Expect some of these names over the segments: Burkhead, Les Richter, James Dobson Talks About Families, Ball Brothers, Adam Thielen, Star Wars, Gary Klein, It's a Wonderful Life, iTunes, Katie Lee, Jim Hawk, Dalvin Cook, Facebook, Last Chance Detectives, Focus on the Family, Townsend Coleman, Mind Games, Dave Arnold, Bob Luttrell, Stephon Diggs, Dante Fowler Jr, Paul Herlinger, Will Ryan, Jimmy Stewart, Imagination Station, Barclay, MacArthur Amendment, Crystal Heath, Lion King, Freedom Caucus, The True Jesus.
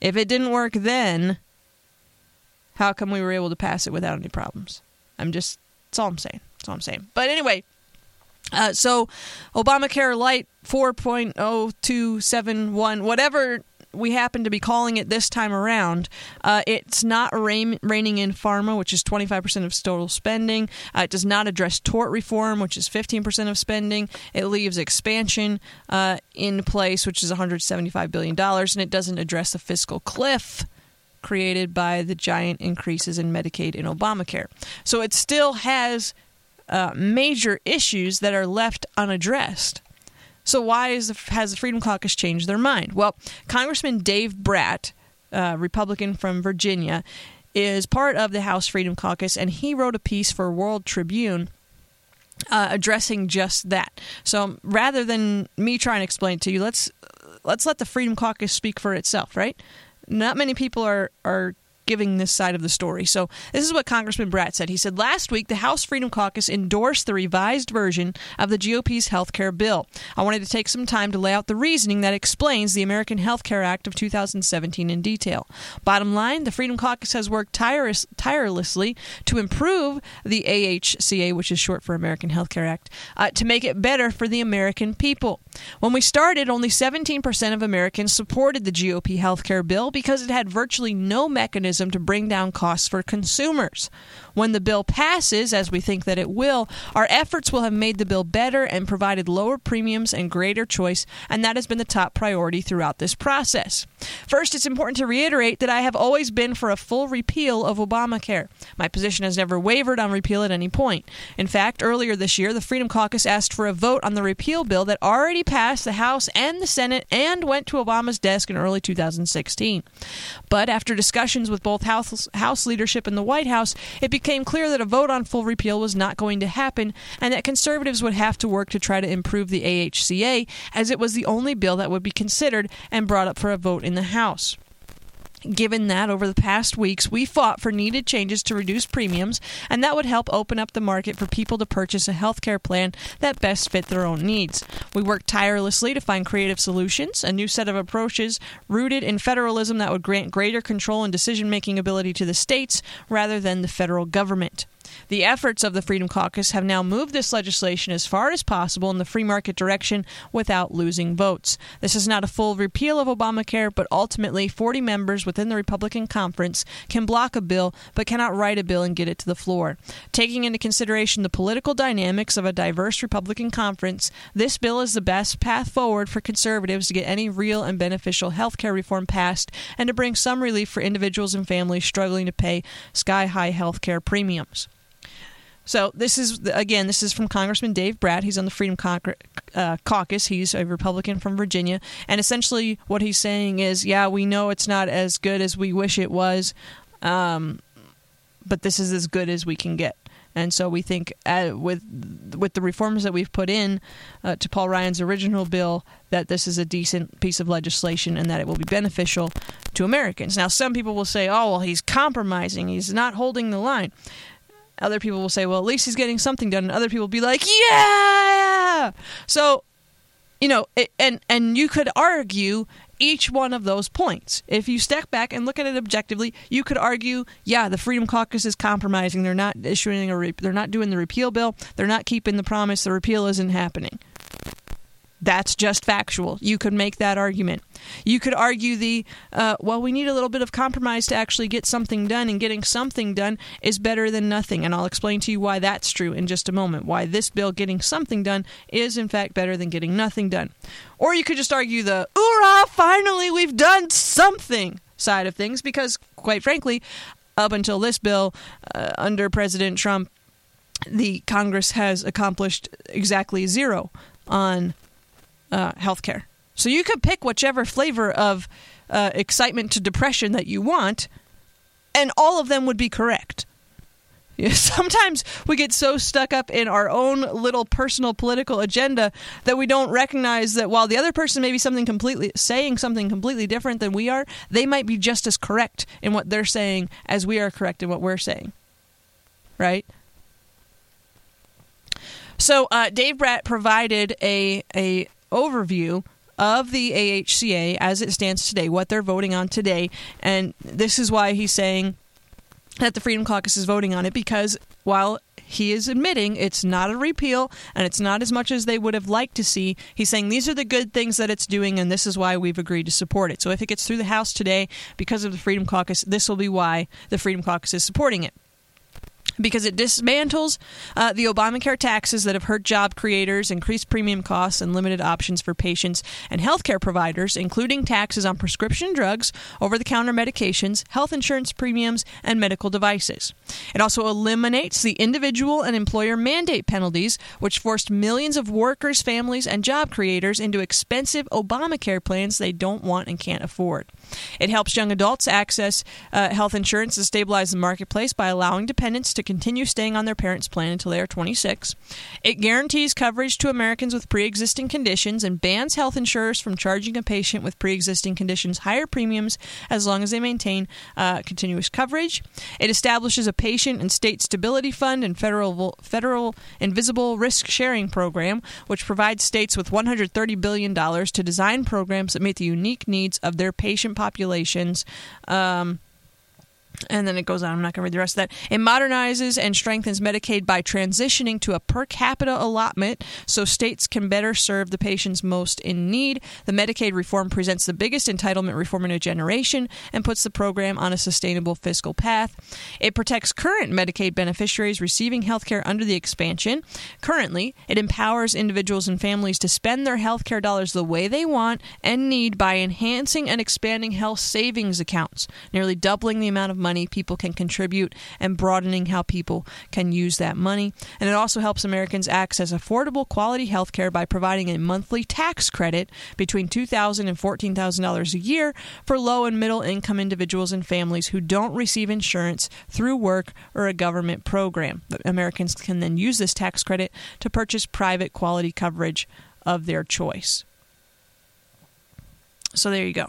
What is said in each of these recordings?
If it didn't work then, how come we were able to pass it without any problems? That's all I'm saying. That's all I'm saying. But anyway, so Obamacare Light 4.0271, whatever we happen to be calling it this time around, it's not reining in pharma, which is 25% of total spending. It does not address tort reform, which is 15% of spending. It leaves expansion in place, which is $175 billion, and it doesn't address the fiscal cliff created by the giant increases in Medicaid and Obamacare. So it still has major issues that are left unaddressed. So why has the Freedom Caucus changed their mind? Well, Congressman Dave Brat, Republican from Virginia, is part of the House Freedom Caucus, and he wrote a piece for World Tribune addressing just that. So rather than me trying to explain it to you, let's let the Freedom Caucus speak for itself, right? Not many people are giving this side of the story. So this is what Congressman Brat said. He said, last week, the House Freedom Caucus endorsed the revised version of the GOP's health care bill. I wanted to take some time to lay out the reasoning that explains the American Health Care Act of 2017 in detail. Bottom line, the Freedom Caucus has worked tirelessly to improve the AHCA, which is short for American Health Care Act, to make it better for the American people. When we started, only 17% of Americans supported the GOP health care bill because it had virtually no mechanism to bring down costs for consumers. When the bill passes, as we think that it will, our efforts will have made the bill better and provided lower premiums and greater choice, and that has been the top priority throughout this process. First, it's important to reiterate that I have always been for a full repeal of Obamacare. My position has never wavered on repeal at any point. In fact, earlier this year, the Freedom Caucus asked for a vote on the repeal bill that already passed the House and the Senate and went to Obama's desk in early 2016. But after discussions with both House leadership and the White House, it became clear that a vote on full repeal was not going to happen and that conservatives would have to work to try to improve the AHCA, as it was the only bill that would be considered and brought up for a vote in the House. Given that, over the past weeks, we fought for needed changes to reduce premiums, and that would help open up the market for people to purchase a health care plan that best fit their own needs. We worked tirelessly to find creative solutions, a new set of approaches rooted in federalism that would grant greater control and decision-making ability to the states rather than the federal government. The efforts of the Freedom Caucus have now moved this legislation as far as possible in the free market direction without losing votes. This is not a full repeal of Obamacare, but ultimately 40 members within the Republican conference can block a bill but cannot write a bill and get it to the floor. Taking into consideration the political dynamics of a diverse Republican conference, this bill is the best path forward for conservatives to get any real and beneficial health care reform passed and to bring some relief for individuals and families struggling to pay sky-high health care premiums. So this is from Congressman Dave Brat. He's on the Freedom Caucus. He's a Republican from Virginia. And essentially what he's saying is, yeah, we know it's not as good as we wish it was, but this is as good as we can get. And so we think with the reforms that we've put in to Paul Ryan's original bill, that this is a decent piece of legislation and that it will be beneficial to Americans. Now, some people will say, oh, well, he's compromising. He's not holding the line. Other people will say, well, at least he's getting something done. And other people will be like, yeah! So, you know, and you could argue each one of those points. If you step back and look at it objectively, you could argue, yeah, the Freedom Caucus is compromising. They're not issuing they're not doing the repeal bill. They're not keeping the promise. The repeal isn't happening. That's just factual. You could make that argument. You could argue we need a little bit of compromise to actually get something done, and getting something done is better than nothing. And I'll explain to you why that's true in just a moment, why this bill getting something done is, in fact, better than getting nothing done. Or you could just argue the, oorah, finally we've done something side of things, because, quite frankly, up until this bill, under President Trump, the Congress has accomplished exactly zero on healthcare. So you could pick whichever flavor of excitement to depression that you want, and all of them would be correct. Sometimes we get so stuck up in our own little personal political agenda that we don't recognize that while the other person may be saying something completely different than we are, they might be just as correct in what they're saying as we are correct in what we're saying. Right? So Dave Brat provided a overview of the AHCA as it stands today, what they're voting on today, and this is why he's saying that the Freedom Caucus is voting on it, because while he is admitting it's not a repeal and it's not as much as they would have liked to see, he's saying these are the good things that it's doing and this is why we've agreed to support it. So if it gets through the House today because of the Freedom Caucus, this will be why the Freedom Caucus is supporting it. Because it dismantles the Obamacare taxes that have hurt job creators, increased premium costs, and limited options for patients and healthcare providers, including taxes on prescription drugs, over-the-counter medications, health insurance premiums, and medical devices. It also eliminates the individual and employer mandate penalties, which forced millions of workers, families, and job creators into expensive Obamacare plans they don't want and can't afford. It helps young adults access health insurance to stabilize the marketplace by allowing dependents to continue staying on their parents' plan until they are 26. It guarantees coverage to Americans with pre-existing conditions and bans health insurers from charging a patient with pre-existing conditions higher premiums as long as they maintain continuous coverage. It establishes a patient and state stability fund and federal invisible risk-sharing program, which provides states with $130 billion to design programs that meet the unique needs of their patient populations. And then it goes on. I'm not going to read the rest of that. It modernizes and strengthens Medicaid by transitioning to a per capita allotment so states can better serve the patients most in need. The Medicaid reform presents the biggest entitlement reform in a generation and puts the program on a sustainable fiscal path. It protects current Medicaid beneficiaries receiving health care under the expansion. Currently, it empowers individuals and families to spend their health care dollars the way they want and need by enhancing and expanding health savings accounts, nearly doubling the amount of money people can contribute and broadening how people can use that money. And it also helps Americans access affordable quality health care by providing a monthly tax credit between $2,000 and $14,000 a year for low and middle income individuals and families who don't receive insurance through work or a government program. But Americans can then use this tax credit to purchase private quality coverage of their choice. So there you go.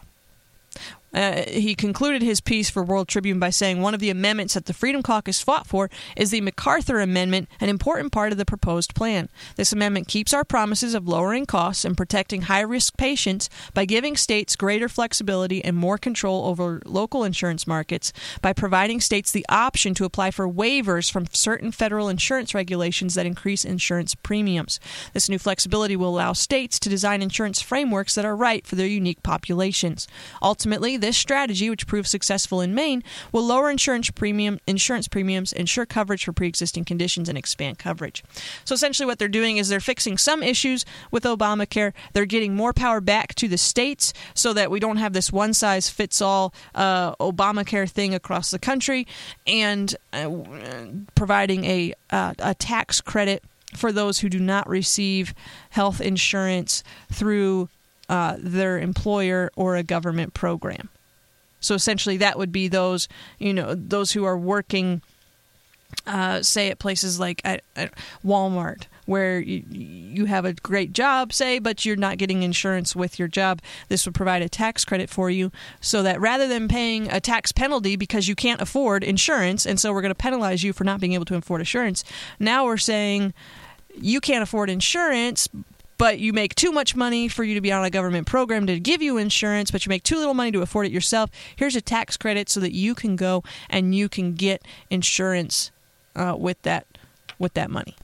He concluded his piece for World Tribune by saying one of the amendments that the Freedom Caucus fought for is the MacArthur Amendment, an important part of the proposed plan. This amendment keeps our promises of lowering costs and protecting high-risk patients by giving states greater flexibility and more control over local insurance markets, by providing states the option to apply for waivers from certain federal insurance regulations that increase insurance premiums. This new flexibility will allow states to design insurance frameworks that are right for their unique populations. Ultimately, this strategy, which proved successful in Maine, will lower insurance premiums, ensure coverage for pre-existing conditions, and expand coverage. So essentially what they're doing is they're fixing some issues with Obamacare. They're getting more power back to the states so that we don't have this one-size-fits-all Obamacare thing across the country, and providing a tax credit for those who do not receive health insurance through their employer or a government program. So essentially that would be those, those who are working, say at places like at Walmart, where you have a great job, say, but you're not getting insurance with your job. This would provide a tax credit for you so that rather than paying a tax penalty because you can't afford insurance, and so we're going to penalize you for not being able to afford insurance, now we're saying you can't afford insurance, but you make too much money for you to be on a government program to give you insurance, but you make too little money to afford it yourself. Here's a tax credit so that you can go and you can get insurance with that money.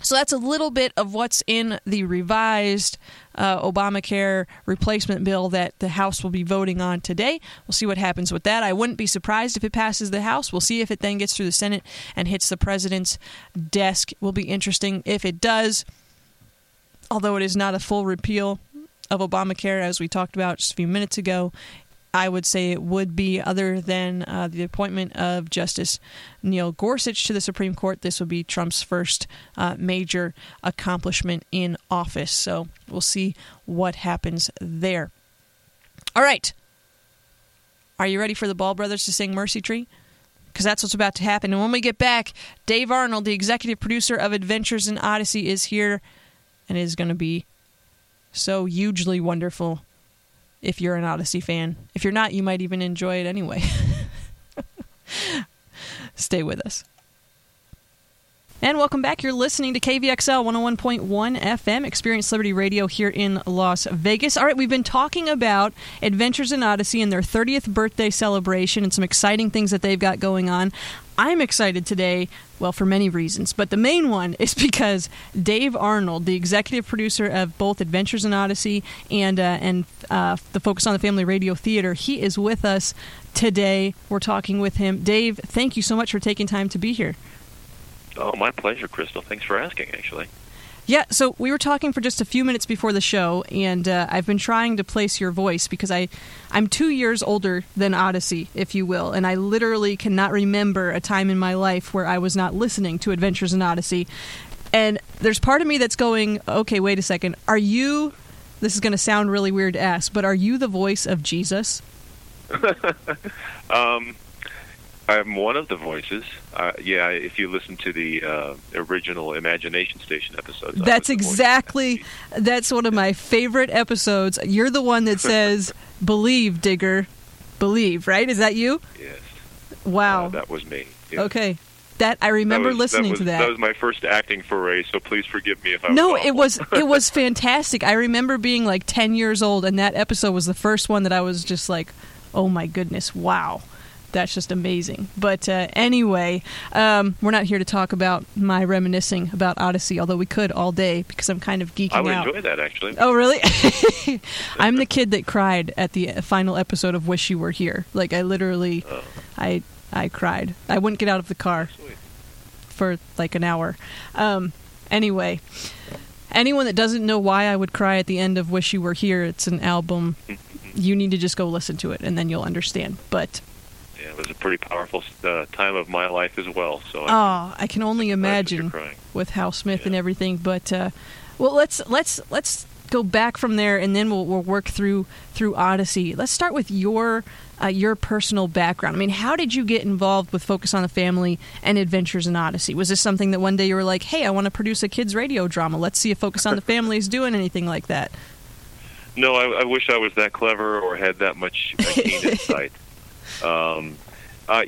So that's a little bit of what's in the revised Obamacare replacement bill that the House will be voting on today. We'll see what happens with that. I wouldn't be surprised if it passes the House. We'll see if it then gets through the Senate and hits the president's desk. It will be interesting if it does. Although it is not a full repeal of Obamacare, as we talked about just a few minutes ago, I would say it would be, other than the appointment of Justice Neil Gorsuch to the Supreme Court. This would be Trump's first major accomplishment in office. So we'll see what happens there. All right. Are you ready for the Ball Brothers to sing Mercy Tree? because that's what's about to happen. And when we get back, Dave Arnold, the executive producer of Adventures in Odyssey, is here and is going to be so hugely wonderful if you're an Odyssey fan. If you're not, you might even enjoy it anyway. Stay with us. And welcome back. You're listening to KVXL 101.1 FM, Experience Liberty Radio here in Las Vegas. All right, we've been talking about Adventures in Odyssey and their 30th birthday celebration and some exciting things that they've got going on. I'm excited today, well, for many reasons, but the main one is because Dave Arnold, the executive producer of both Adventures in Odyssey and the Focus on the Family Radio Theater, he is with us today. We're talking with him. Dave, thank you so much for taking time to be here. Oh, my pleasure, Crystal. Thanks for asking, actually. Yeah, so we were talking for just a few minutes before the show, and I've been trying to place your voice because I'm 2 years older than Odyssey, if you will, and I literally cannot remember a time in my life where I was not listening to Adventures in Odyssey. And there's part of me that's going, okay, wait a second, are you, this is going to sound really weird to ask, but are you the voice of Jesus? I'm one of the voices. Yeah, if you listen to the original Imagination Station episodes. That's one of my favorite episodes. You're the one that says, believe, digger, believe, right? Is that you? Yes. Wow. That was me. Yeah. Okay. I remember listening to that. That was my first acting foray, so please forgive me if I'm wrong. It was fantastic. I remember being like 10 years old, and that episode was the first one that I was just like, oh my goodness, wow. That's just amazing. But anyway, we're not here to talk about my reminiscing about Odyssey, although we could all day because I'm kind of geeking out. I would enjoy that, actually. Oh, really? I'm the kid that cried at the final episode of Wish You Were Here. Like, I literally, I cried. I wouldn't get out of the car for like an hour. Anyway, anyone that doesn't know why I would cry at the end of Wish You Were Here, it's an album. You need to just go listen to it, and then you'll understand. But... yeah, it was a pretty powerful time of my life as well. So I can only imagine with Hal Smith and everything. But well, let's go back from there, and then we'll work through Odyssey. Let's start with your personal background. I mean, how did you get involved with Focus on the Family and Adventures in Odyssey? Was this something that one day you were like, hey, I want to produce a kids' radio drama. Let's see if Focus on the Family is doing anything like that. No, I wish I was that clever or had that much keen insight. I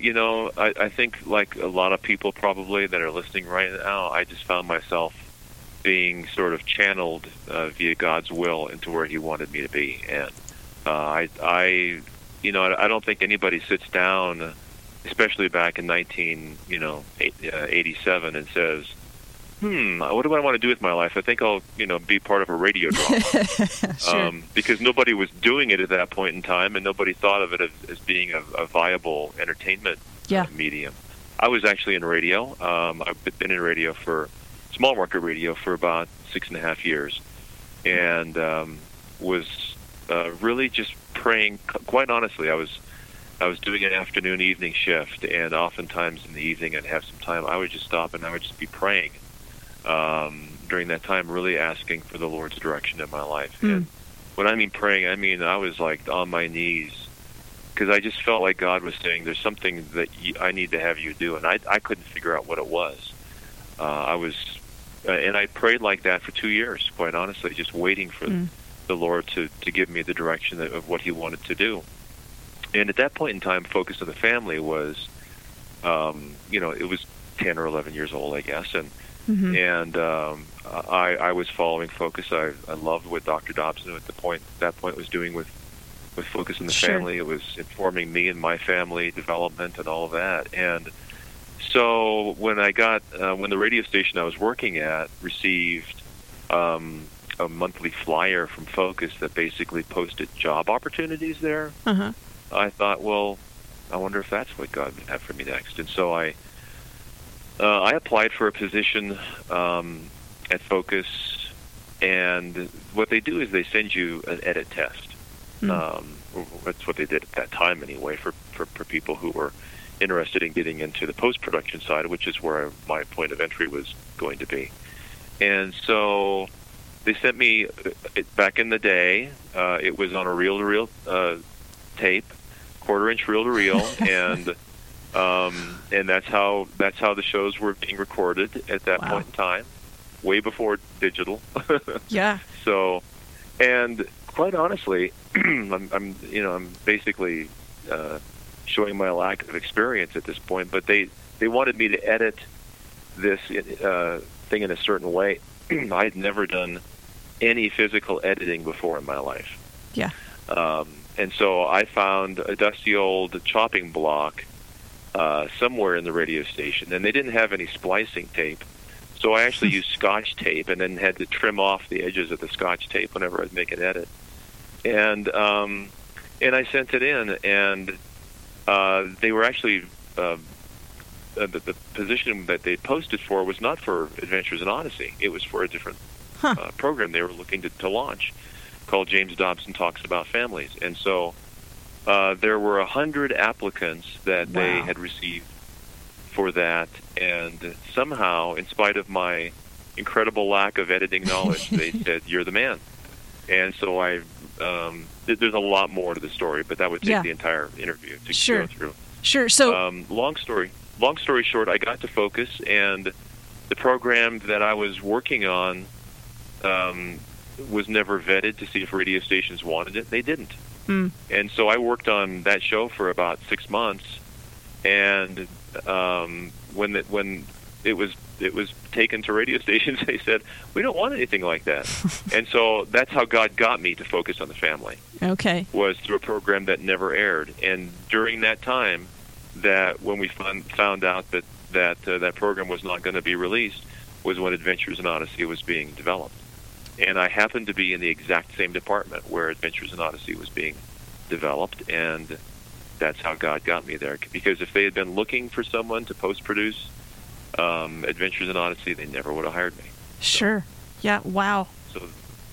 think like a lot of people probably that are listening right now, I just found myself being sort of channeled via God's will into where He wanted me to be. And I don't think anybody sits down, especially back in 1987, and says, what do I want to do with my life? I think I'll, be part of a radio drama. Sure. Because nobody was doing it at that point in time, and nobody thought of it as being a viable entertainment medium. I was actually in radio. I've been in radio for small market radio for about 6.5 years, and was really just praying. Quite honestly, I was doing an afternoon evening shift, and oftentimes in the evening I'd have some time. I would just stop and I would just be praying. During that time, really asking for the Lord's direction in my life. And when I mean praying, I mean I was like on my knees because I just felt like God was saying, there's something that I need to have you do. And I couldn't figure out what it was. And I prayed like that for 2 years, quite honestly, just waiting for the Lord to give me the direction of what He wanted to do. And at that point in time, Focus on the Family was, it was 10 or 11 years old, I guess. And I was following Focus. I loved what Dr. Dobson at that point was doing with Focus on the Family. It was informing me and my family development and all of that. And so when I got when the radio station I was working at received a monthly flyer from Focus that basically posted job opportunities there, I thought, well, I wonder if that's what God would have for me next. And so I applied for a position at Focus, and what they do is they send you an edit test. That's what they did at that time anyway for people who were interested in getting into the post-production side, which is where my point of entry was going to be. And so they sent me, back in the day, it was on a reel-to-reel tape, quarter-inch reel-to-reel, and... And that's how the shows were being recorded at that point in time, way before digital. Yeah. So, and quite honestly, I'm basically showing my lack of experience at this point. But they wanted me to edit this thing in a certain way. I had never done any physical editing before in my life. Yeah. And so I found a dusty old chopping block somewhere in the radio station, and they didn't have any splicing tape. So I actually used Scotch tape and then had to trim off the edges of the Scotch tape whenever I'd make an edit. And I sent it in, and they were actually the position that they posted for was not for Adventures in Odyssey. It was for a different program they were looking to launch called James Dobson Talks About Families. And so there were 100 applicants that they had received for that, and somehow, in spite of my incredible lack of editing knowledge, they said, "You're the man." And so I there's a lot more to the story, but that would take the entire interview to go through. Sure. So long story short, I got to Focus, and the program that I was working on was never vetted to see if radio stations wanted it. They didn't. Mm. And so I worked on that show for about 6 months, and when it was taken to radio stations, they said, "We don't want anything like that." And so that's how God got me to Focus on the Family. Okay. Was through a program that never aired. And during that time, that when we found out that program was not going to be released, was when Adventures in Odyssey was being developed. And I happened to be in the exact same department where Adventures in Odyssey was being developed, and that's how God got me there. Because if they had been looking for someone to post-produce Adventures in Odyssey, they never would have hired me. So, sure. Yeah, wow. So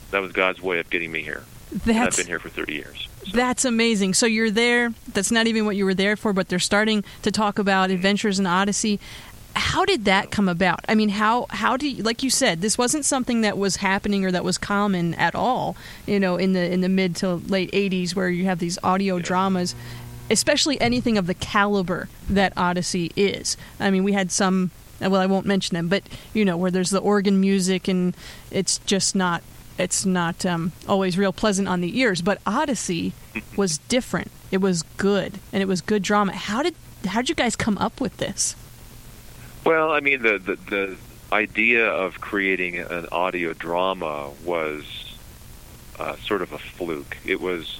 that was God's way of getting me here. I've been here for 30 years. So. That's amazing. So you're there. That's not even what you were there for, but they're starting to talk about Adventures in Odyssey. How did that come about? I mean, how do you, like you said, this wasn't something that was happening or that was common at all, you know, in the mid to late 80s, where you have these audio dramas, especially anything of the caliber that Odyssey is. I mean, we had some, well, I won't mention them, but, you know, where there's the organ music and it's just not, always real pleasant on the ears. But Odyssey was different. It was good, and it was good drama. How'd you guys come up with this? Well, I mean, the idea of creating an audio drama was sort of a fluke. It was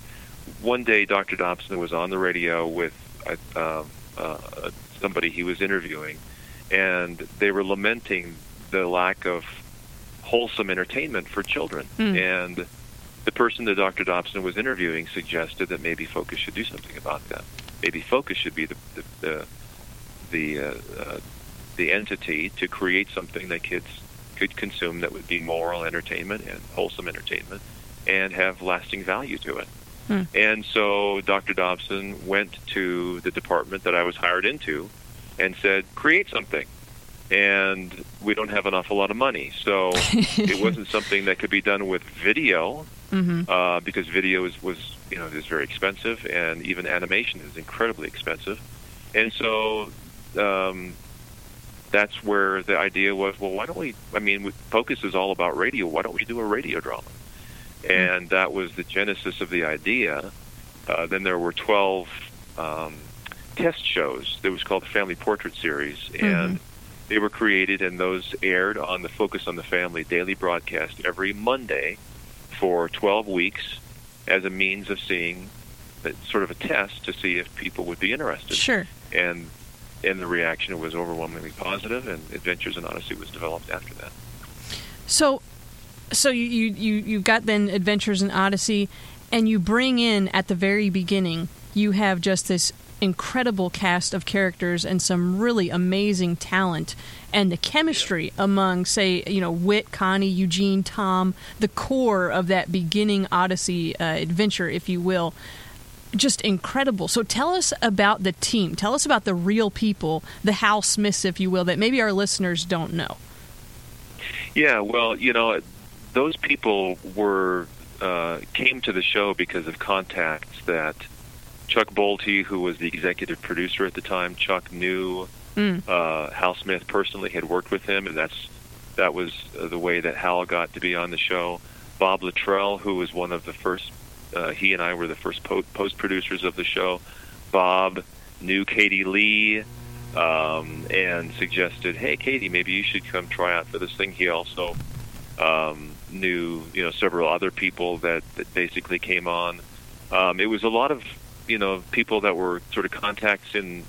one day Dr. Dobson was on the radio with somebody he was interviewing, and they were lamenting the lack of wholesome entertainment for children. Mm. And the person that Dr. Dobson was interviewing suggested that maybe Focus should do something about that. Maybe Focus should be the entity to create something that kids could consume that would be moral entertainment and wholesome entertainment and have lasting value to it. Hmm. And so Dr. Dobson went to the department that I was hired into and said, "Create something." And we don't have an awful lot of money. So it wasn't something that could be done with video, because video is very expensive, and even animation is incredibly expensive. And so that's where the idea was, well, why don't we, I mean, Focus is all about radio. Why don't we do a radio drama? And that was the genesis of the idea. Then there were 12 test shows. It was called the Family Portrait Series. And they were created, and those aired on the Focus on the Family daily broadcast every Monday for 12 weeks as a means of seeing sort of a test to see if people would be interested. Sure. And the reaction was overwhelmingly positive, and Adventures in Odyssey was developed after that. So you got then Adventures in Odyssey, and you bring in, at the very beginning, you have just this incredible cast of characters and some really amazing talent, and the chemistry among, say, you know, Whit, Connie, Eugene, Tom, the core of that beginning Odyssey adventure, if you will. Just incredible. So tell us about the team. Tell us about the real people, the Hal Smiths, if you will, that maybe our listeners don't know. Yeah, well, you know, those people came to the show because of contacts that Chuck Bolte, who was the executive producer at the time, Chuck knew Hal Smith personally, had worked with him, and that was the way that Hal got to be on the show. Bob Luttrell, who was one of the first, he and I were the first post-producers of the show. Bob knew Katie Lee and suggested, hey, Katie, maybe you should come try out for this thing. He also knew, several other people that basically came on. It was a lot of, people that were sort of contacts in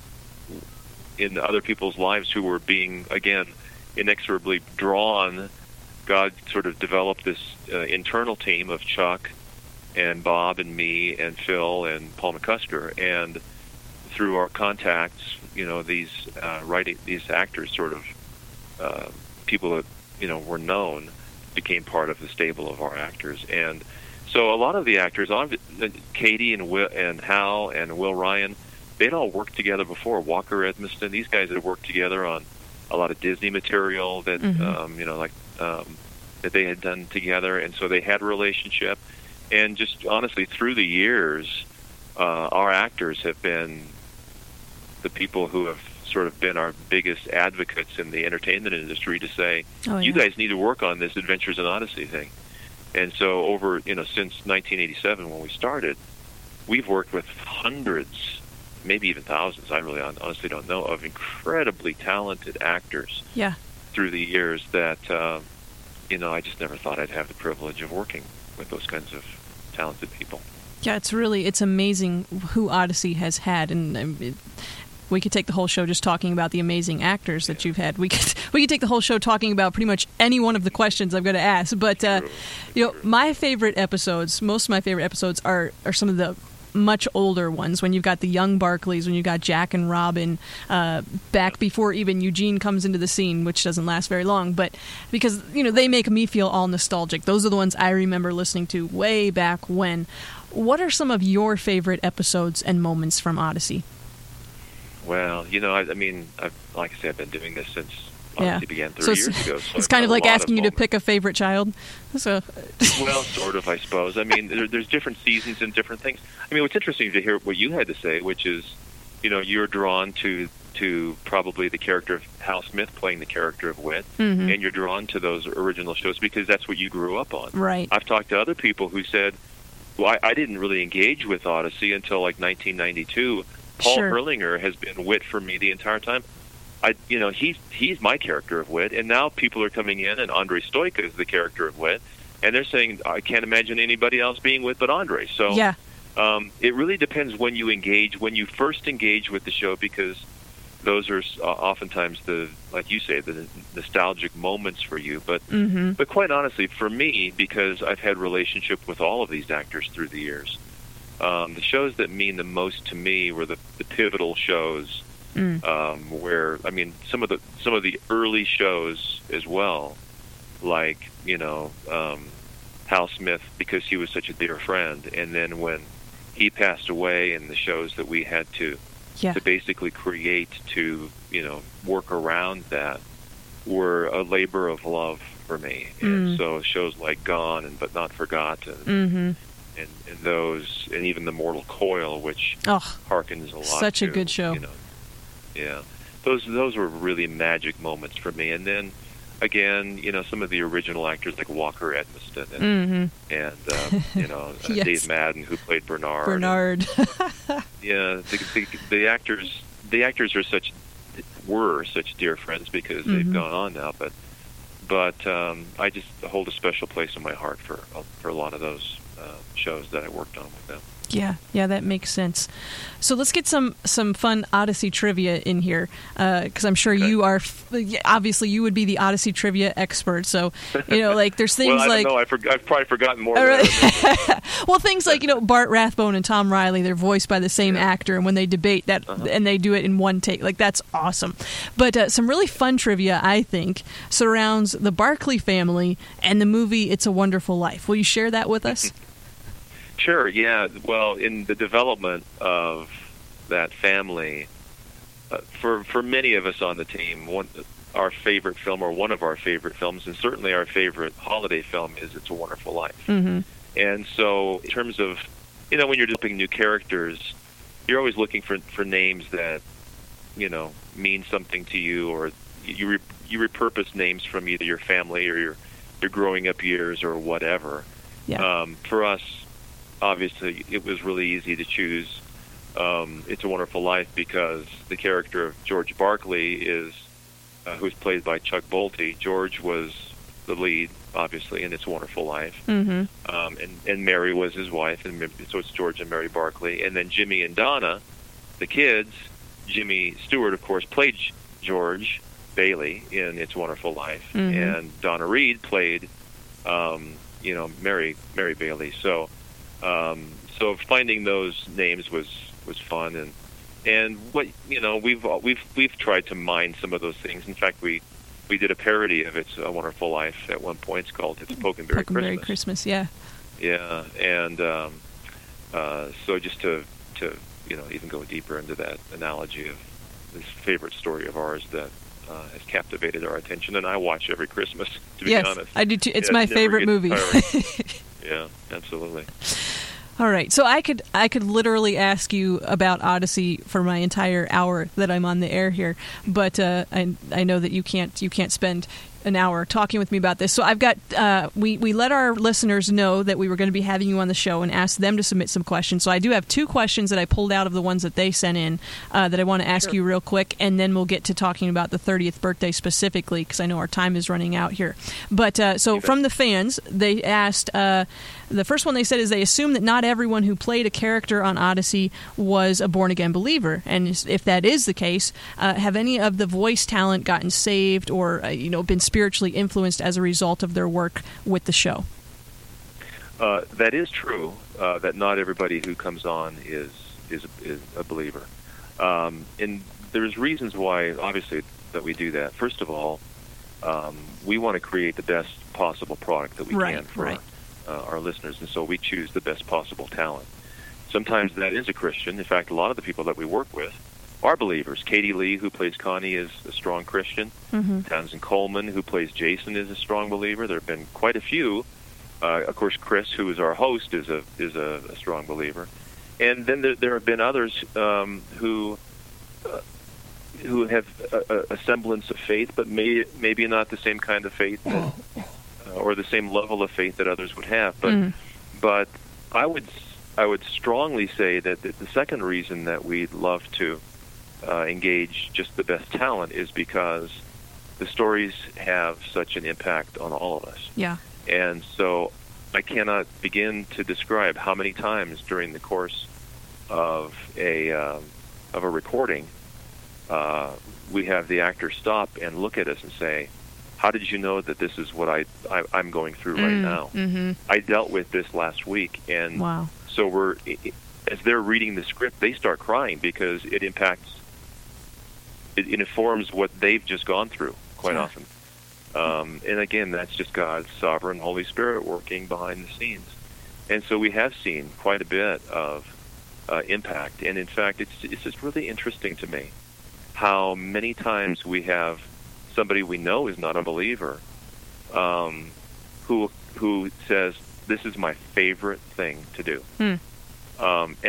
other people's lives who were being, again, inexorably drawn. God sort of developed this internal team of Chuck and Bob and me and Phil and Paul McCusker, and through our contacts, these actors, sort of people that were known, became part of the stable of our actors. And so a lot of the actors, Katie and Will and Hal and Will Ryan, they'd all worked together before. Walker Edmiston, these guys had worked together on a lot of Disney material that that they had done together, and so they had a relationship. And just honestly, through the years, our actors have been the people who have sort of been our biggest advocates in the entertainment industry to say, you guys need to work on this Adventures in Odyssey thing. And so over, since 1987 when we started, we've worked with hundreds, maybe even thousands, I really honestly don't know, of incredibly talented actors through the years that, I just never thought I'd have the privilege of working with those kinds of talented people. Yeah, it's amazing who Odyssey has had, and we could take the whole show just talking about the amazing actors that you've had. We could take the whole show talking about pretty much any one of the questions I'm going to ask, but my favorite episodes, most of my favorite episodes are some of the much older ones, when you've got the young Barclays, when you've got Jack and Robin, back before even Eugene comes into the scene, which doesn't last very long, but because, they make me feel all nostalgic. Those are the ones I remember listening to way back when. What are some of your favorite episodes and moments from Odyssey? Well, like I said, I've been doing this since Odyssey began 30 years ago. So it's kind of like asking you to pick a favorite child. So. Well, sort of, I suppose. I mean, there's different seasons and different things. I mean, what's interesting to hear what you had to say, which is, you're drawn to probably the character of Hal Smith playing the character of Whit, and you're drawn to those original shows because that's what you grew up on. Right. I've talked to other people who said, well, I didn't really engage with Odyssey until like 1992. Paul Herlinger has been Whit for me the entire time. He's my character of Whit, and now people are coming in, and Andre Stoica is the character of Whit, and they're saying, I can't imagine anybody else being Whit but Andre. So it really depends when you first engage with the show, because those are oftentimes like you say, the nostalgic moments for you. But but quite honestly, for me, because I've had relationship with all of these actors through the years, the shows that mean the most to me were the pivotal shows. Where some of the early shows as well, like Hal Smith, because he was such a dear friend, and then when he passed away, and the shows that we had to basically create to work around that were a labor of love for me. And so shows like Gone and But Not Forgotten. And those, and even The Mortal Coil, which harkens a lot. Such a good show. Those were really magic moments for me. And then, again, some of the original actors like Walker Edmiston and Dave Madden, who played Bernard. The actors. The actors were such dear friends because they've gone on now. But I just hold a special place in my heart for a lot of those shows that I worked on with them. Yeah, that makes sense. So let's get some fun Odyssey trivia in here, because I'm sure you are. Obviously, you would be the Odyssey trivia expert. So there's things well, I like. Don't know. I've probably forgotten more. Well, things like Bart Rathbone and Tom Riley, they're voiced by the same actor, and when they debate that, and they do it in one take, like that's awesome. But some really fun trivia, I think, surrounds the Barclay family and the movie It's a Wonderful Life. Will you share that with us? Sure, yeah. Well, in the development of that family, for many of us on the team, one of our favorite films, and certainly our favorite holiday film, is It's a Wonderful Life. And so in terms of, when you're developing new characters, you're always looking for names that, you know, mean something to you, or you repurpose names from either your family or your growing up years or whatever. Yeah. For us, obviously, it was really easy to choose It's a Wonderful Life because the character of George Barclay is, who's played by Chuck Bolte. George was the lead, obviously, in It's a Wonderful Life. Mm-hmm. And Mary was his wife, and so it's George and Mary Barclay. And then Jimmy and Donna, the kids, Jimmy Stewart, of course, played George Bailey in It's a Wonderful Life. Mm-hmm. And Donna Reed played, Mary Bailey. So, so finding those names was fun, and what we've tried to mine some of those things. In fact, we did a parody of It's a Wonderful Life at one point. It's called It's Pokenberry Christmas. Pokenberry Christmas, yeah, and so just to even go deeper into that analogy of this favorite story of ours that has captivated our attention, and I watch every Christmas. To be honest, I do too. It's my favorite movie. Yeah, absolutely. All right, so I could literally ask you about Odyssey for my entire hour that I'm on the air here, but I know that you can't spend an hour talking with me about this. So I've got we let our listeners know that we were going to be having you on the show and asked them to submit some questions. So I do have two questions that I pulled out of the ones that they sent in that I want to ask you real quick, and then we'll get to talking about the 30th birthday specifically because I know our time is running out here. But so from the fans, they asked. The first one they said is they assume that not everyone who played a character on Odyssey was a born-again believer. And if that is the case, have any of the voice talent gotten saved or been spiritually influenced as a result of their work with the show? That is true, that not everybody who comes on is a believer. And there's reasons why, obviously, that we do that. First of all, we want to create the best possible product that we can for our listeners, and so we choose the best possible talent. Sometimes that is a Christian. In fact, a lot of the people that we work with are believers. Katie Lee, who plays Connie, is a strong Christian. Mm-hmm. Townsend Coleman, who plays Jason, is a strong believer. There have been quite a few. Of course, Chris, who is our host, is a strong believer. And then there have been others who have a semblance of faith, but maybe not the same kind of faith that, or the same level of faith that others would have, but I would strongly say that the second reason that we love to engage just the best talent is because the stories have such an impact on all of us. Yeah, and so I cannot begin to describe how many times during the course of a recording we have the actor stop and look at us and say, how did you know that this is what I'm going through right now? Mm-hmm. I dealt with this last week, and so as they're reading the script, they start crying because it impacts, it informs what they've just gone through quite often. And again, that's just God's sovereign Holy Spirit working behind the scenes. And so we have seen quite a bit of impact. And in fact, it's just really interesting to me how many times we have somebody we know is not a believer, who says, this is my favorite thing to do. And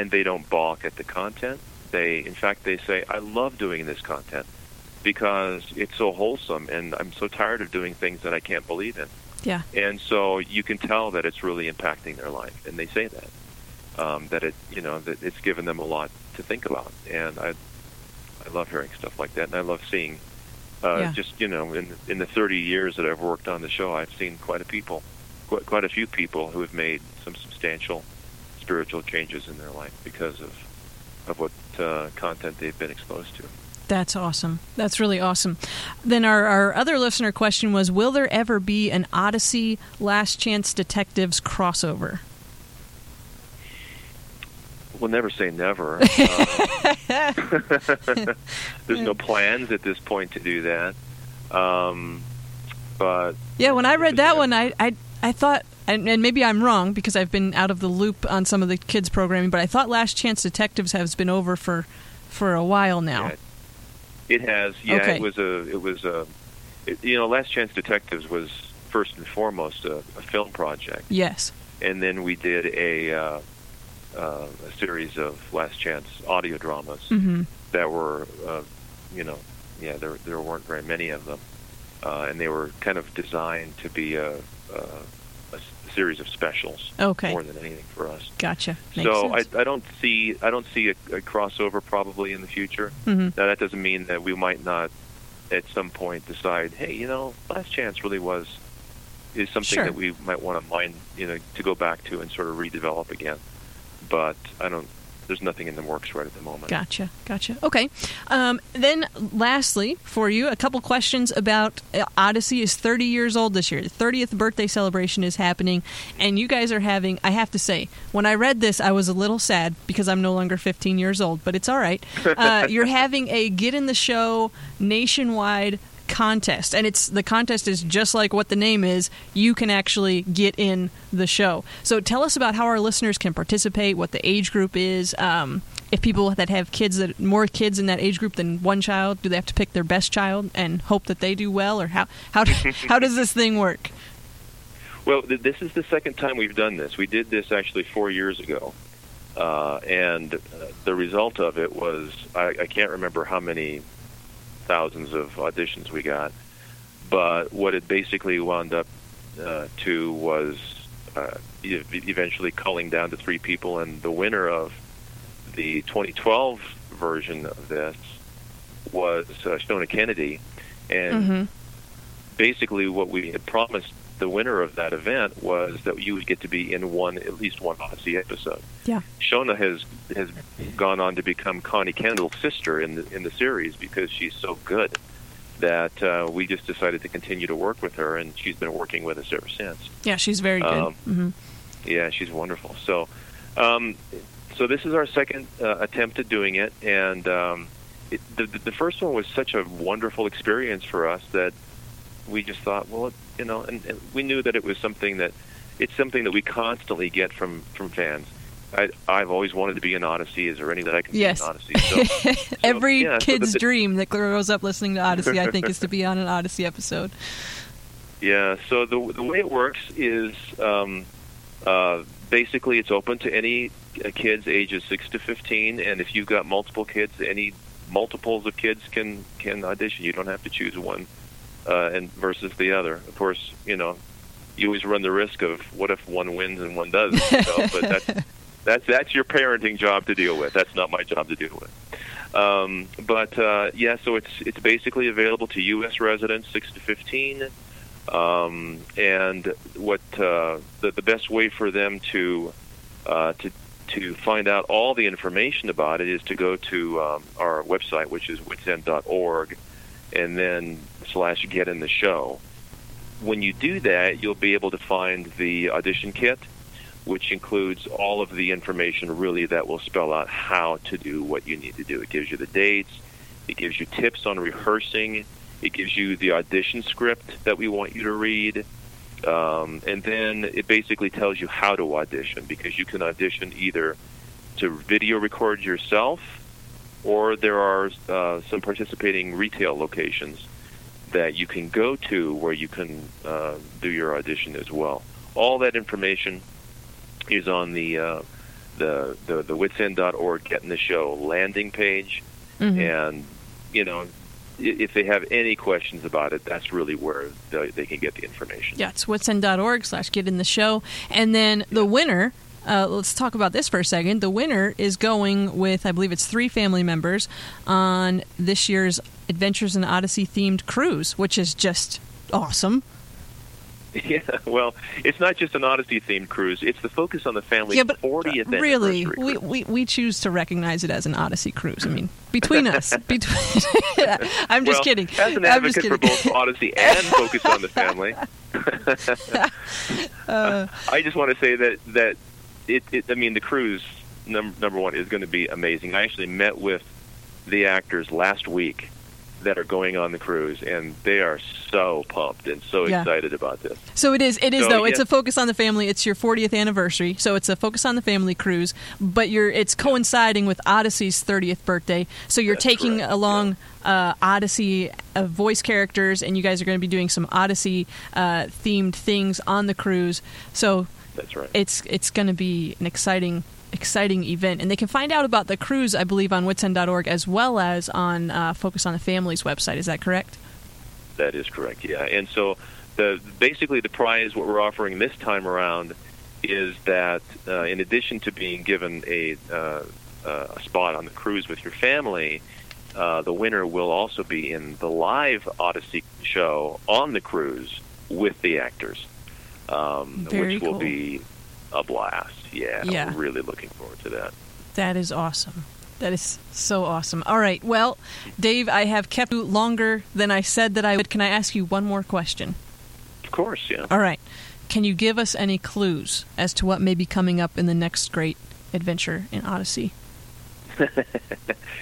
they don't balk at the content. In fact, they say, I love doing this content because it's so wholesome and I'm so tired of doing things that I can't believe in. Yeah. And so you can tell that it's really impacting their life. And they say that, that it's given them a lot to think about. And I love hearing stuff like that. And I love seeing just, in the 30 years that I've worked on the show, I've seen quite a few people who have made some substantial spiritual changes in their life because of what content they've been exposed to. That's awesome. That's really awesome. Then our other listener question was, will there ever be an Odyssey Last Chance Detectives crossover? We'll never say never. There's no plans at this point to do that. But yeah, when I read that one, I thought, and maybe I'm wrong because I've been out of the loop on some of the kids' programming, but I thought Last Chance Detectives has been over for a while now. Yeah, it has. Yeah, okay. Last Chance Detectives was first and foremost a film project. Yes. And then we did a series of Last Chance audio dramas that were, there weren't very many of them, and they were kind of designed to be a series of specials more than anything for us. Gotcha. Makes sense. I don't see a crossover probably in the future. Now that doesn't mean that we might not at some point decide, hey, Last Chance really is something that we might want to to go back to and sort of redevelop again. But there's nothing in the works right at the moment. Gotcha. Okay. Then lastly for you, a couple questions about Odyssey is 30 years old this year. The 30th birthday celebration is happening, and you guys are having, I have to say, when I read this, I was a little sad because I'm no longer 15 years old, but it's all right. You're having a Get in the Show nationwide contest, and the contest is just like what the name is. You can actually get in the show. So tell us about how our listeners can participate, what the age group is, if people that have kids, that more kids in that age group than one child, do they have to pick their best child and hope that they do well, or how does this thing work? Well, this is the second time we've done this. We did this actually 4 years ago, and the result of it was I can't remember how many thousands of auditions we got, but what it basically wound up to was eventually culling down to three people, and the winner of the 2012 version of this was Shona Kennedy, and basically what we had promised the winner of that event was that you would get to be in at least one Odyssey episode. Yeah. Shona has gone on to become Connie Kendall's sister in the series because she's so good that we just decided to continue to work with her, and she's been working with us ever since. Yeah, she's very good. Yeah, she's wonderful. So, so this is our second attempt at doing it, and the first one was such a wonderful experience for us that we just thought, and we knew that it was something that we constantly get from fans. I've always wanted to be an Odyssey. Is there any that I can be an Odyssey? So, Every kid's dream that grows up listening to Odyssey, I think, is to be on an Odyssey episode. Yeah, so the way it works is basically it's open to any kids ages 6 to 15, and if you've got multiple kids, any multiples of kids can audition. You don't have to choose one and versus the other. Of course, you always run the risk of what if one wins and one doesn't. But that's your parenting job to deal with. That's not my job to deal with. So it's basically available to U.S. residents 6 to 15, and what the best way for them to find out all the information about it is to go to our website, which is whitsend.org. and then / Get in the Show. When you do that, you'll be able to find the audition kit, which includes all of the information really that will spell out how to do what you need to do. It gives you the dates. It gives you tips on rehearsing. It gives you the audition script that we want you to read. And then it basically tells you how to audition, because you can audition either to video record yourself, or there are some participating retail locations that you can go to where you can do your audition as well. All that information is on the whitsend.org Get in the Show landing page. And, if they have any questions about it, that's really where they can get the information. Yeah, it's whitsend.org / Get in the Show. And then the winner... let's talk about this for a second. The winner is going with, I believe it's 3 family members on this year's Adventures in Odyssey themed cruise, which is just awesome. Yeah, well, it's not just an Odyssey themed cruise. It's the Focus on the Family 40th anniversary. Really, we choose to recognize it as an Odyssey cruise. I mean, between us. I'm just kidding. As an advocate for both Odyssey and Focus on the Family, I just want to say that the cruise, number one, is going to be amazing. I actually met with the actors last week that are going on the cruise, and they are so pumped and so excited about this. So it is. It's a Focus on the Family. It's your 40th anniversary, so it's a Focus on the Family cruise, but it's coinciding with Odyssey's 30th birthday, so you're taking along... Odyssey voice characters, and you guys are going to be doing some Odyssey themed things on the cruise. So that's right. It's going to be an exciting exciting event. And they can find out about the cruise, I believe, on whitsend.org as well as on Focus on the Family's website. Is that correct? That is correct, yeah. And so basically the prize, what we're offering this time around, is that in addition to being given a spot on the cruise with your family, the winner will also be in the live Odyssey show on the cruise with the actors, which will be a blast. Yeah, we're really looking forward to that. That is awesome. That is so awesome. All right. Well, Dave, I have kept you longer than I said that I would. Can I ask you one more question? Of course, yeah. All right. Can you give us any clues as to what may be coming up in the next great adventure in Odyssey?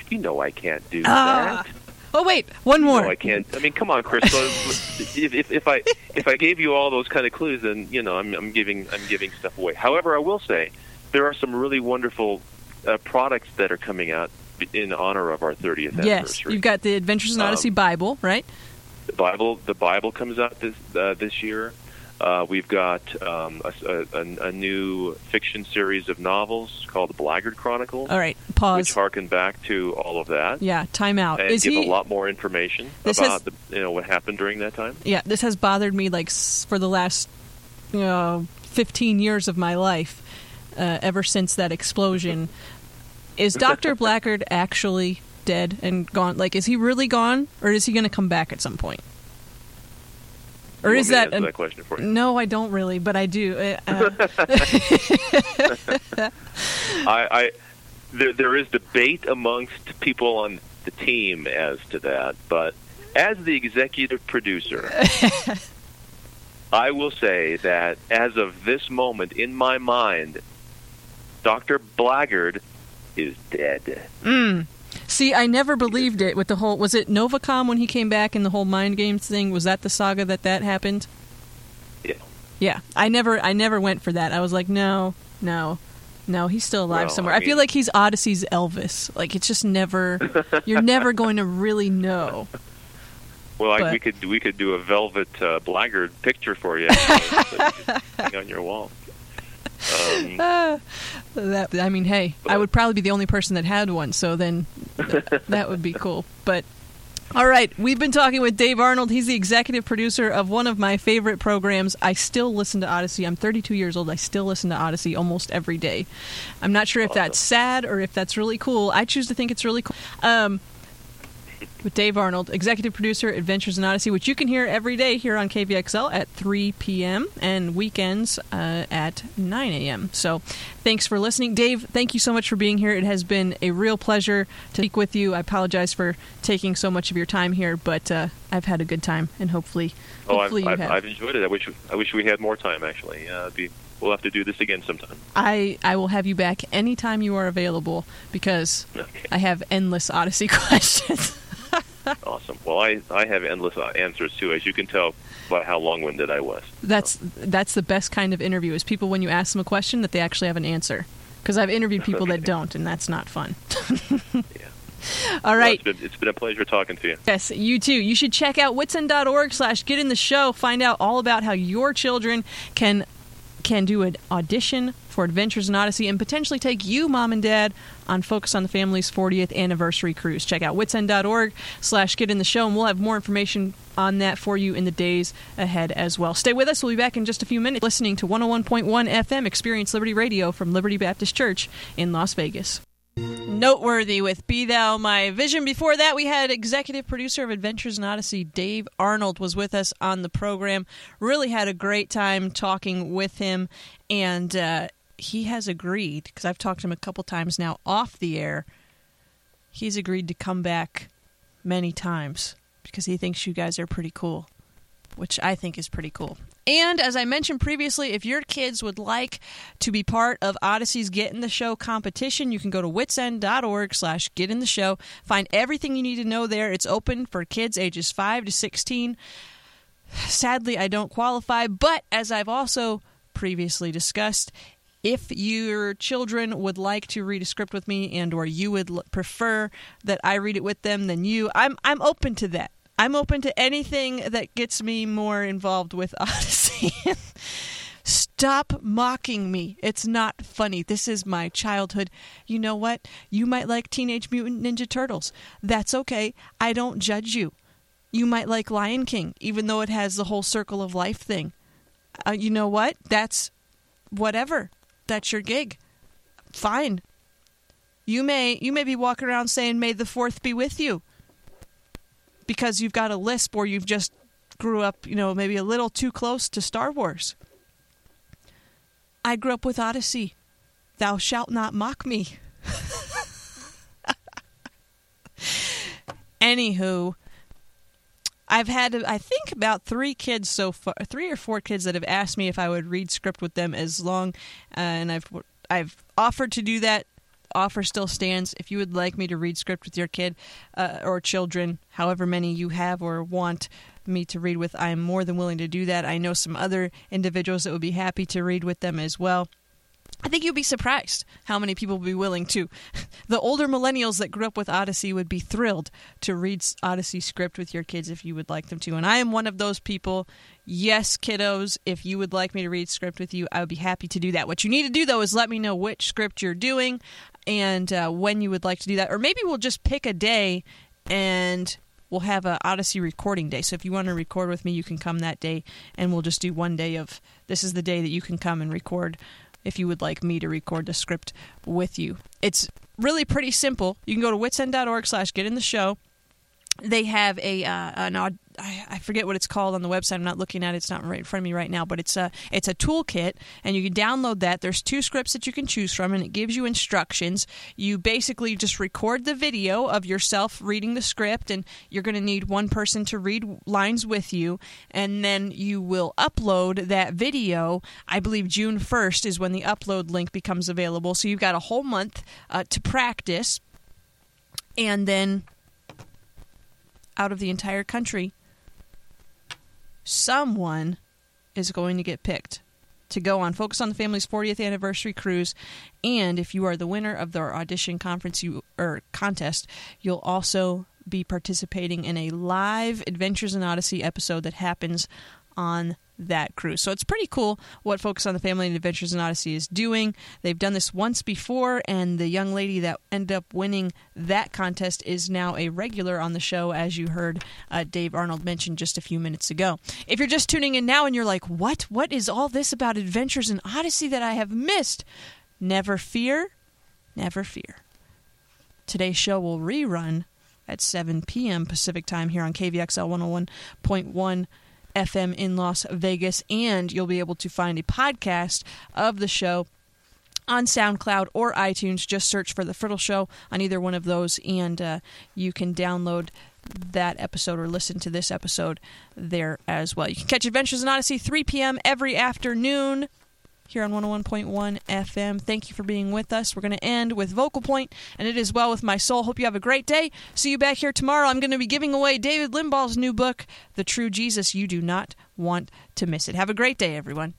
You know I can't do that. Oh, wait, one more. No, I can't. I mean, come on, Chris. If I gave you all those kind of clues, then you know I'm giving stuff away. However, I will say there are some really wonderful products that are coming out in honor of our 30th anniversary. Yes, you've got the Adventures in Odyssey Bible, right? The Bible comes out this year. We've got a new fiction series of novels called The Blackgaard Chronicles. All right, pause. Which harken back to all of that. Yeah, time out. And give a lot more information about what happened during that time. Yeah, this has bothered me for the last 15 years of my life, ever since that explosion. Is Dr. Blackgaard actually dead and gone? Is he really gone, or is he going to come back at some point? Or is that answer that question for you? No, I don't really, but I do. There is debate amongst people on the team as to that, but as the executive producer, I will say that as of this moment in my mind, Dr. Blackgaard is dead. Mm. See, I never believed it with the whole... Was it Novacom when he came back and the whole Mind Games thing? Was that the saga that happened? Yeah. Yeah. I never went for that. I was like, no, he's still alive somewhere. I feel like he's Odyssey's Elvis. It's just never... You're never going to really know. Well, we could do a velvet Blackgaard picture for you. Hang on your wall. I would probably be the only person that had one, so then that would be cool. But all right, we've been talking with Dave Arnold. He's the executive producer of one of my favorite programs. I still listen to Odyssey. I'm 32 years old. I still listen to Odyssey almost every day. I'm not sure if that's sad or if that's really cool. I choose to think it's really cool. With Dave Arnold, executive producer, Adventures in Odyssey, which you can hear every day here on KVXL at 3 p.m. and weekends at 9 a.m. So thanks for listening. Dave, thank you so much for being here. It has been a real pleasure to speak with you. I apologize for taking so much of your time here, but I've had a good time, and hopefully you have. I've enjoyed it. I wish we had more time, actually. We'll have to do this again sometime. I will have you back anytime you are available, because I have endless Odyssey questions. Awesome. Well, I have endless answers, too, as you can tell by how long-winded I was. That's the best kind of interview, is people, when you ask them a question, that they actually have an answer. Because I've interviewed people that don't, and that's not fun. Yeah. All right. Well, it's been a pleasure talking to you. Yes, you too. You should check out whitsend.org/get in the show. Find out all about how your children can do an audition for Adventures in Odyssey and potentially take you, Mom and Dad, on Focus on the Family's 40th anniversary cruise. Check out whitsend.org/get in the show, and we'll have more information on that for you in the days ahead as well. Stay with us. We'll be back in just a few minutes, listening to 101.1 FM Experience Liberty Radio from Liberty Baptist Church in Las Vegas. Noteworthy with Be Thou My Vision. Before that, we had executive producer of Adventures in Odyssey, Dave Arnold, was with us on the program. Really had a great time talking with him, and he has agreed, because I've talked to him a couple times now off the air, he's agreed to come back many times because he thinks you guys are pretty cool, which I think is pretty cool. And as I mentioned previously, if your kids would like to be part of Odyssey's Get in the Show competition, you can go to whitsend.org/get in the show. Find everything you need to know there. It's open for kids ages 5 to 16. Sadly, I don't qualify, but as I've also previously discussed, if your children would like to read a script with me, and or you would prefer that I read it with them than you, I'm open to that. I'm open to anything that gets me more involved with Odyssey. Stop mocking me. It's not funny. This is my childhood. You know what? You might like Teenage Mutant Ninja Turtles. That's okay. I don't judge you. You might like Lion King, even though it has the whole circle of life thing. You know what? That's whatever. That's your gig. Fine. You may be walking around saying, "May the fourth be with you," because you've got a lisp or you've just grew up, maybe a little too close to Star Wars. I grew up with Odyssey. Thou shalt not mock me. Anywho, I've had, I think, about 3 kids so far, 3 or 4 kids that have asked me if I would read script with them as long, and I've offered to do that. Offer still stands. If you would like me to read script with your kid or children, however many you have or want me to read with, I'm more than willing to do that. I know some other individuals that would be happy to read with them as well. I think you'd be surprised how many people would be willing to. The older millennials that grew up with Odyssey would be thrilled to read Odyssey script with your kids if you would like them to. And I am one of those people. Yes, kiddos, if you would like me to read script with you, I would be happy to do that. What you need to do, though, is let me know which script you're doing and when you would like to do that. Or maybe we'll just pick a day and we'll have an Odyssey recording day. So if you want to record with me, you can come that day, and we'll just do one day of this is the day that you can come and record if you would like me to record the script with you. It's really pretty simple. You can go to whitsend.org/get in the show. They have I forget what it's called on the website. I'm not looking at it. It's not right in front of me right now, but it's a toolkit, and you can download that. There's 2 scripts that you can choose from, and it gives you instructions. You basically just record the video of yourself reading the script, and you're going to need one person to read lines with you, and then you will upload that video. I believe June 1st is when the upload link becomes available, so you've got a whole month to practice, and then out of the entire country, someone is going to get picked to go on Focus on the Family's 40th anniversary cruise. And if you are the winner of their audition conference contest, you'll also be participating in a live Adventures in Odyssey episode that happens on that cruise. So it's pretty cool what Focus on the Family and Adventures in Odyssey is doing. They've done this once before, and the young lady that ended up winning that contest is now a regular on the show, as you heard Dave Arnold mention just a few minutes ago. If you're just tuning in now and you're like, what is all this about Adventures in Odyssey that I have missed? Never fear, never fear. Today's show will rerun at 7 p.m. Pacific time here on KVXL 101.1 FM in Las Vegas, and you'll be able to find a podcast of the show on SoundCloud or iTunes. Just search for The Friddle Show on either one of those, and you can download that episode or listen to this episode there as well. You can catch Adventures in Odyssey 3 p.m. every afternoon here on 101.1 FM. Thank you for being with us. We're going to end with Vocal Point, and It Is Well With My Soul. Hope you have a great day. See you back here tomorrow. I'm going to be giving away David Limbaugh's new book, The True Jesus. You do not want to miss it. Have a great day, everyone.